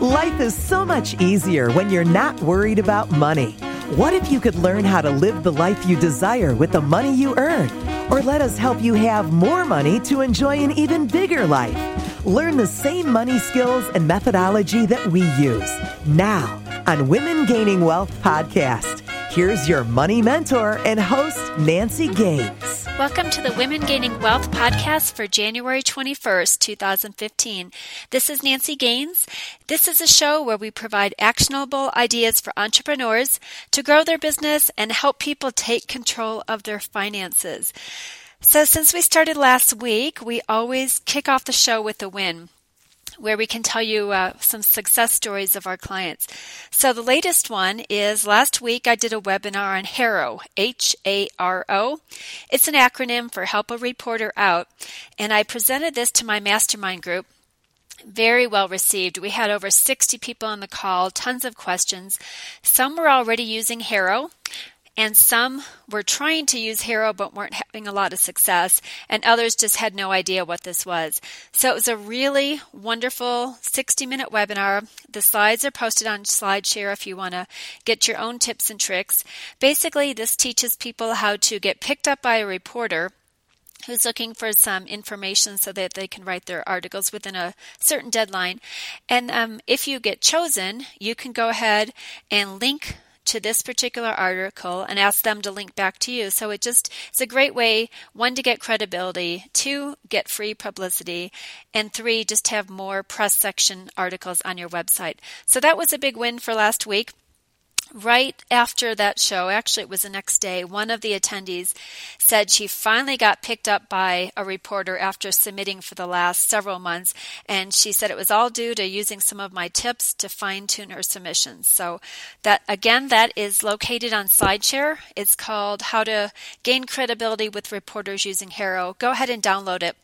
Life is so much easier when you're not worried about money. What if you could learn how to live the life you desire with the money you earn? Or let us help you have more money to enjoy an even bigger life. Learn the same money skills and methodology that we use now on Women Gaining Wealth podcast. Here's your money mentor and host, Nancy Gates. Welcome to the Women Gaining Wealth podcast for January 21st, 2015. This is Nancy Gaines. This is a show where we provide actionable ideas for entrepreneurs to grow their business and help people take control of their finances. So since we started last week, we always kick off the show with a win, where we can tell you some success stories of our clients. So the latest one is last week I did a webinar on HARO, H-A-R-O. It's an acronym for Help a Reporter Out, and I presented this to my mastermind group. Very well received. We had over 60 people on the call, tons of questions. Some were already using HARO, and some were trying to use HARO but weren't having a lot of success, and others just had no idea what this was. So it was a really wonderful 60-minute webinar. The slides are posted on SlideShare if you want to get your own tips and tricks. Basically, this teaches people how to get picked up by a reporter who's looking for some information so that they can write their articles within a certain deadline. And if you get chosen, you can go ahead and link to this particular article and ask them to link back to you. So it's a great way, one, to get credibility, two, get free publicity, and three, just have more press section articles on your website. So that was a big win for last week. Right after that show, actually it was the next day, one of the attendees said she finally got picked up by a reporter after submitting for the last several months, and she said it was all due to using some of my tips to fine-tune her submissions. So that, again, that is located on SlideShare. It's called How to Gain Credibility with Reporters Using HARO. Go ahead and download it.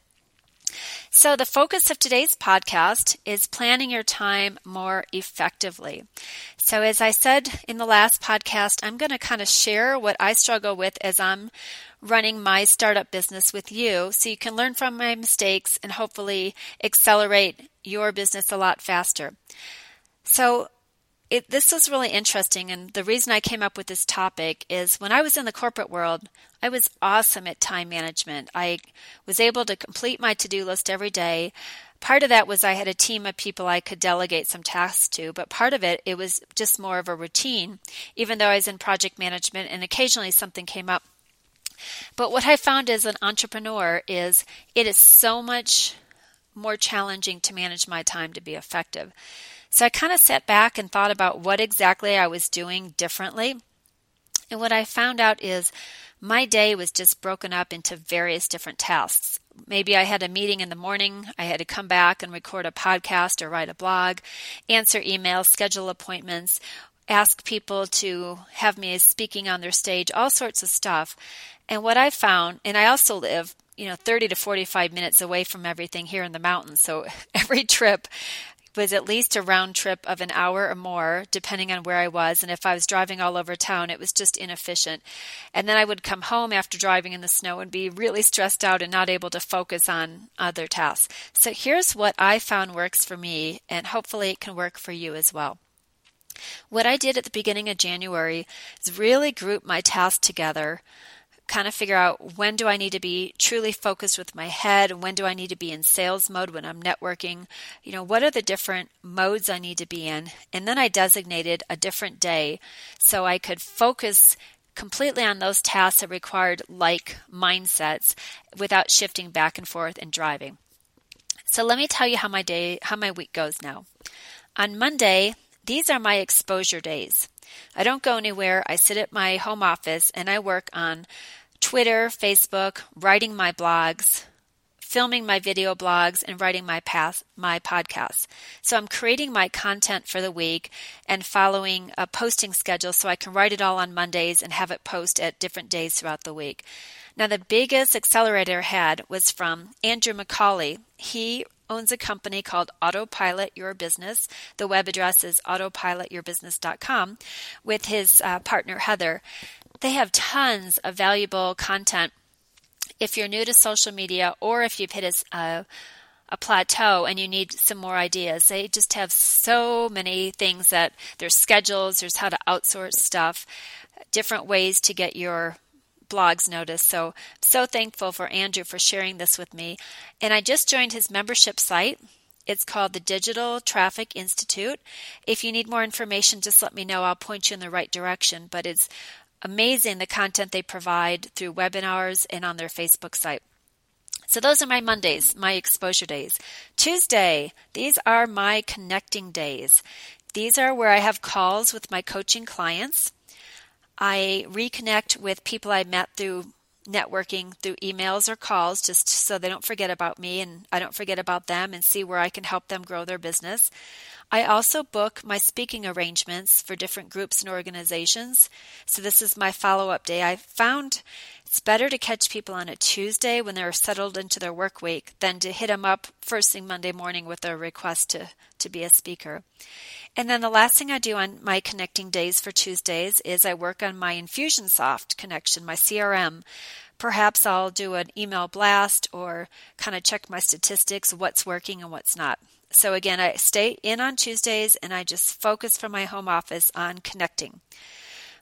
So the focus of today's podcast is planning your time more effectively. So as I said in the last podcast, I'm going to kind of share what I struggle with as I'm running my startup business with you, so you can learn from my mistakes and hopefully accelerate your business a lot faster. So this was really interesting, and the reason I came up with this topic is when I was in the corporate world, I was awesome at time management. I was able to complete my to-do list every day. Part of that was I had a team of people I could delegate some tasks to, but part of it was just more of a routine, even though I was in project management and occasionally something came up. But what I found as an entrepreneur is it is so much more challenging to manage my time to be effective. So I kind of sat back and thought about what exactly I was doing differently. And what I found out is my day was just broken up into various different tasks. Maybe I had a meeting in the morning. I had to come back and record a podcast or write a blog, answer emails, schedule appointments, ask people to have me speaking on their stage, all sorts of stuff. And what I found, and I also live 30 to 45 minutes away from everything here in the mountains, so every trip was at least a round trip of an hour or more, depending on where I was. And if I was driving all over town, it was just inefficient. And then I would come home after driving in the snow and be really stressed out and not able to focus on other tasks. So here's what I found works for me, and hopefully it can work for you as well. What I did at the beginning of January is really group my tasks together, kind of figure out when do I need to be truly focused with my head, and when do I need to be in sales mode when I'm networking, what are the different modes I need to be in. And then I designated a different day so I could focus completely on those tasks that required like mindsets without shifting back and forth and driving. So let me tell you how my week goes now. On Monday, these are my exposure days. I don't go anywhere. I sit at my home office and I work on Twitter, Facebook, writing my blogs, filming my video blogs, and writing my podcasts. So I'm creating my content for the week and following a posting schedule so I can write it all on Mondays and have it post at different days throughout the week. Now, the biggest accelerator I had was from Andrew McCauley. He owns a company called Autopilot Your Business. The web address is autopilotyourbusiness.com with his partner, Heather. They have tons of valuable content. If you're new to social media or if you've hit a plateau and you need some more ideas. They just have so many things that there's schedules, there's how to outsource stuff, different ways to get your blogs noticed. So I'm so thankful for Andrew for sharing this with me. And I just joined his membership site. It's called the Digital Traffic Institute. If you need more information, just let me know. I'll point you in the right direction. But it's amazing the content they provide through webinars and on their Facebook site. So those are my Mondays, my exposure days. Tuesday, these are my connecting days. These are where I have calls with my coaching clients. I reconnect with people I met through networking, through emails or calls, just so they don't forget about me and I don't forget about them, and see where I can help them grow their business. I also book my speaking arrangements for different groups and organizations. So this is my follow-up day. I found it's better to catch people on a Tuesday when they're settled into their work week than to hit them up first thing Monday morning with a request to be a speaker. And then the last thing I do on my connecting days for Tuesdays is I work on my Infusionsoft connection, my CRM. Perhaps I'll do an email blast or kind of check my statistics, what's working and what's not. So again, I stay in on Tuesdays and I just focus from my home office on connecting.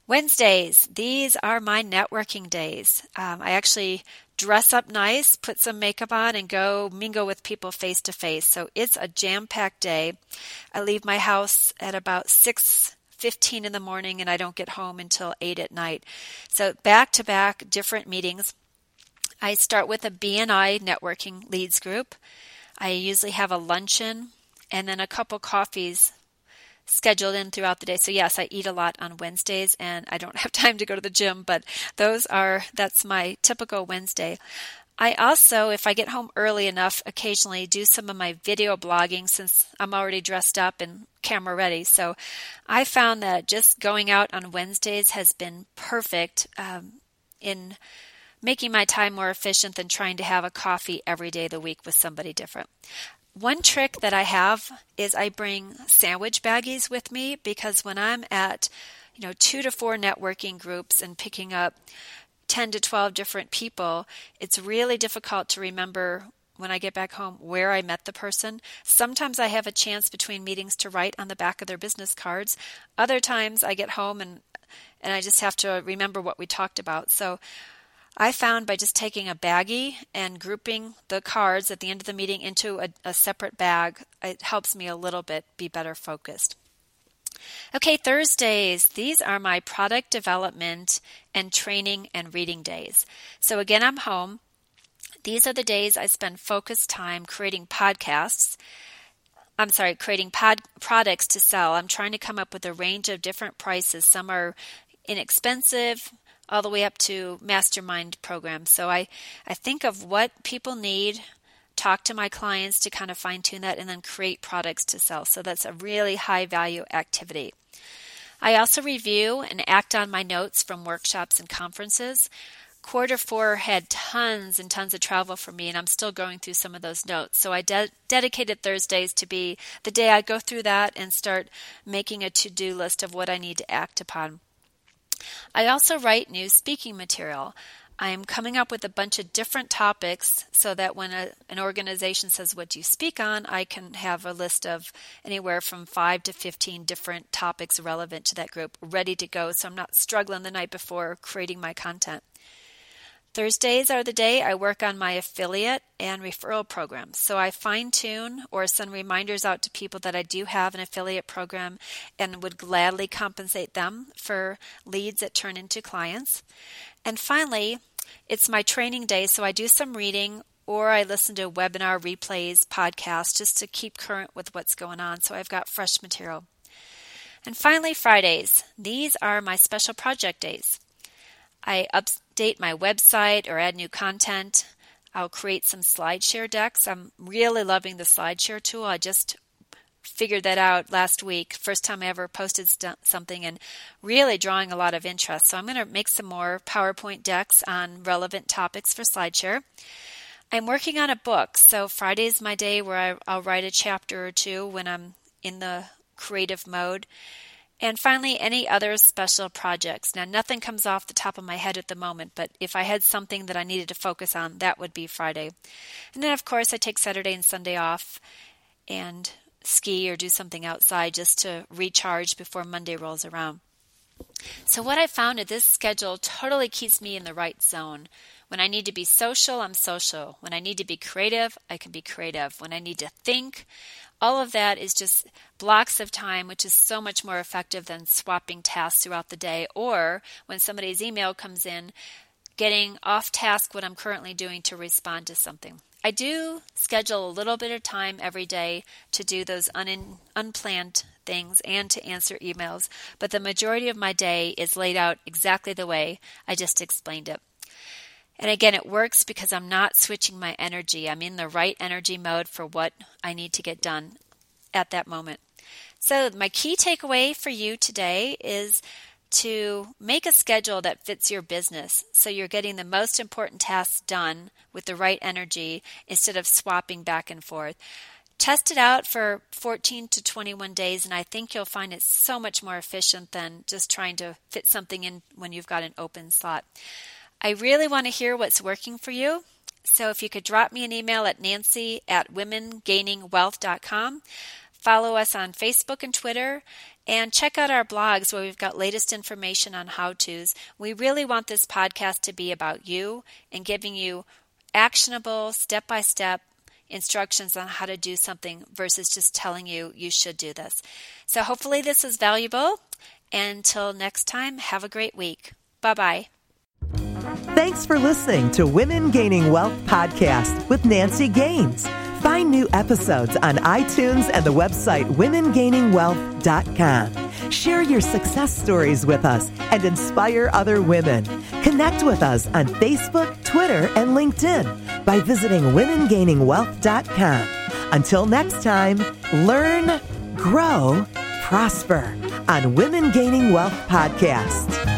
Wednesdays, these are my networking days. I actually dress up nice, put some makeup on, and go mingle with people face to face. So it's a jam-packed day. I leave my house at about 6:15 in the morning, and I don't get home until 8 at night. So back-to-back different meetings. I start with a BNI networking leads group. I usually have a luncheon and then a couple coffees scheduled in throughout the day. So yes, I eat a lot on Wednesdays and I don't have time to go to the gym, but that's my typical Wednesday. I also, if I get home early enough, occasionally do some of my video blogging since I'm already dressed up and camera ready. So I found that just going out on Wednesdays has been perfect in making my time more efficient than trying to have a coffee every day of the week with somebody different. One trick that I have is I bring sandwich baggies with me, because when I'm at 2 to 4 networking groups and picking up 10 to 12 different people, it's really difficult to remember when I get back home where I met the person. Sometimes I have a chance between meetings to write on the back of their business cards. Other times I get home and I just have to remember what we talked about. So I found by just taking a baggie and grouping the cards at the end of the meeting into a separate bag, it helps me a little bit be better focused. Okay, Thursdays. These are my product development and training and reading days. So again, I'm home. These are the days I spend focused time creating products to sell. I'm trying to come up with a range of different prices. Some are inexpensive, all the way up to mastermind programs. So I think of what people need, talk to my clients to kind of fine tune that, and then create products to sell. So that's a really high value activity. I also review and act on my notes from workshops and conferences. Quarter four had tons and tons of travel for me, and I'm still going through some of those notes. So I dedicated Thursdays to be the day I go through that and start making a to-do list of what I need to act upon. I also write new speaking material. I'm coming up with a bunch of different topics so that when an organization says, what do you speak on, I can have a list of anywhere from 5 to 15 different topics relevant to that group ready to go, so I'm not struggling the night before creating my content. Thursdays are the day I work on my affiliate and referral programs. So I fine-tune or send reminders out to people that I do have an affiliate program and would gladly compensate them for leads that turn into clients. And finally, it's my training day, so I do some reading or I listen to webinar replays, podcasts, just to keep current with what's going on, so I've got fresh material. And finally, Fridays. These are my special project days. I update my website or add new content. I'll create some SlideShare decks. I'm really loving the SlideShare tool. I just figured that out last week, first time I ever posted something, and really drawing a lot of interest. So I'm going to make some more PowerPoint decks on relevant topics for SlideShare. I'm working on a book. So Friday is my day where I'll write a chapter or two when I'm in the creative mode. And finally, any other special projects. Now, nothing comes off the top of my head at the moment, but if I had something that I needed to focus on, that would be Friday. And then, of course, I take Saturday and Sunday off and ski or do something outside just to recharge before Monday rolls around. So what I found is this schedule totally keeps me in the right zone. When I need to be social, I'm social. When I need to be creative, I can be creative. When I need to think, all of that is just blocks of time, which is so much more effective than swapping tasks throughout the day, or when somebody's email comes in, getting off task what I'm currently doing to respond to something. I do schedule a little bit of time every day to do those unplanned things and to answer emails, but the majority of my day is laid out exactly the way I just explained it. And again, it works because I'm not switching my energy. I'm in the right energy mode for what I need to get done at that moment. So my key takeaway for you today is to make a schedule that fits your business so you're getting the most important tasks done with the right energy instead of swapping back and forth. Test it out for 14 to 21 days, and I think you'll find it's so much more efficient than just trying to fit something in when you've got an open slot. I really want to hear what's working for you. So if you could drop me an email at nancy@womengainingwealth.com, follow us on Facebook and Twitter, and check out our blogs where we've got latest information on how-tos. We really want this podcast to be about you and giving you actionable, step-by-step instructions on how to do something versus just telling you you should do this. So hopefully this is valuable. Until next time, have a great week. Bye-bye. Thanks for listening to Women Gaining Wealth Podcast with Nancy Gaines. Find new episodes on iTunes and the website womengainingwealth.com. Share your success stories with us and inspire other women. Connect with us on Facebook, Twitter, and LinkedIn by visiting womengainingwealth.com. Until next time, learn, grow, prosper on Women Gaining Wealth Podcast.